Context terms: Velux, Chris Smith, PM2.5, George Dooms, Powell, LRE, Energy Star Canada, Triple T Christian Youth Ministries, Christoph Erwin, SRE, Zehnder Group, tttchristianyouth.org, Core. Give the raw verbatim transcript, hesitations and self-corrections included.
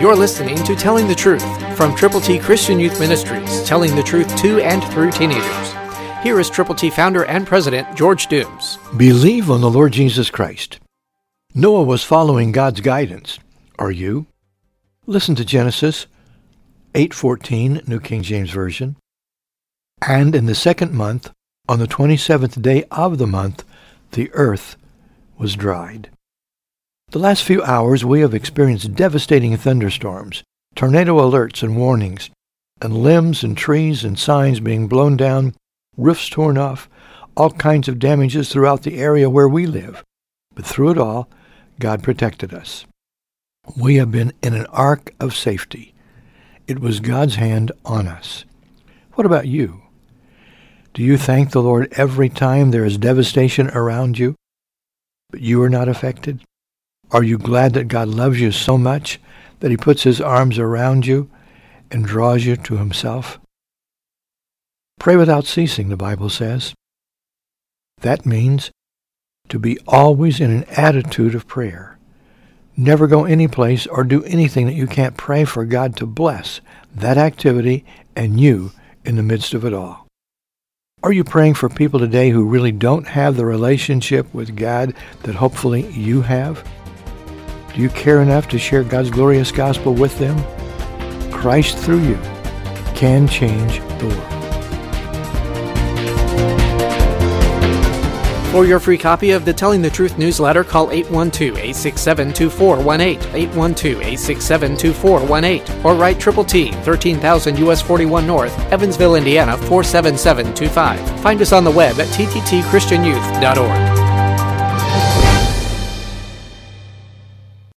You're listening to Telling the Truth from Triple T Christian Youth Ministries, telling the truth to and through teenagers. Here is Triple T founder and president, George Dooms. Believe on the Lord Jesus Christ. Noah was following God's guidance. Are you? Listen to Genesis eight fourteen, New King James Version. And in the second month, on the twenty-seventh day of the month, the earth was dried. The last few hours we have experienced devastating thunderstorms, tornado alerts and warnings, and limbs and trees and signs being blown down, roofs torn off, all kinds of damages throughout the area where we live. But through it all, God protected us. We have been in an ark of safety. It was God's hand on us. What about you? Do you thank the Lord every time there is devastation around you, but you are not affected? Are you glad that God loves you so much that He puts His arms around you and draws you to Himself? Pray without ceasing, the Bible says. That means to be always in an attitude of prayer. Never go any place or do anything that you can't pray for God to bless that activity and you in the midst of it all. Are you praying for people today who really don't have the relationship with God that hopefully you have? Do you care enough to share God's glorious gospel with them? Christ through you can change the world. For your free copy of the Telling the Truth newsletter, call eight one two, eight six seven, two four one eight, eight one two, eight six seven, two four one eight, or write Triple T, thirteen thousand U S forty-one North, Evansville, Indiana, four seven seven two five. Find us on the web at triple t christian youth dot org.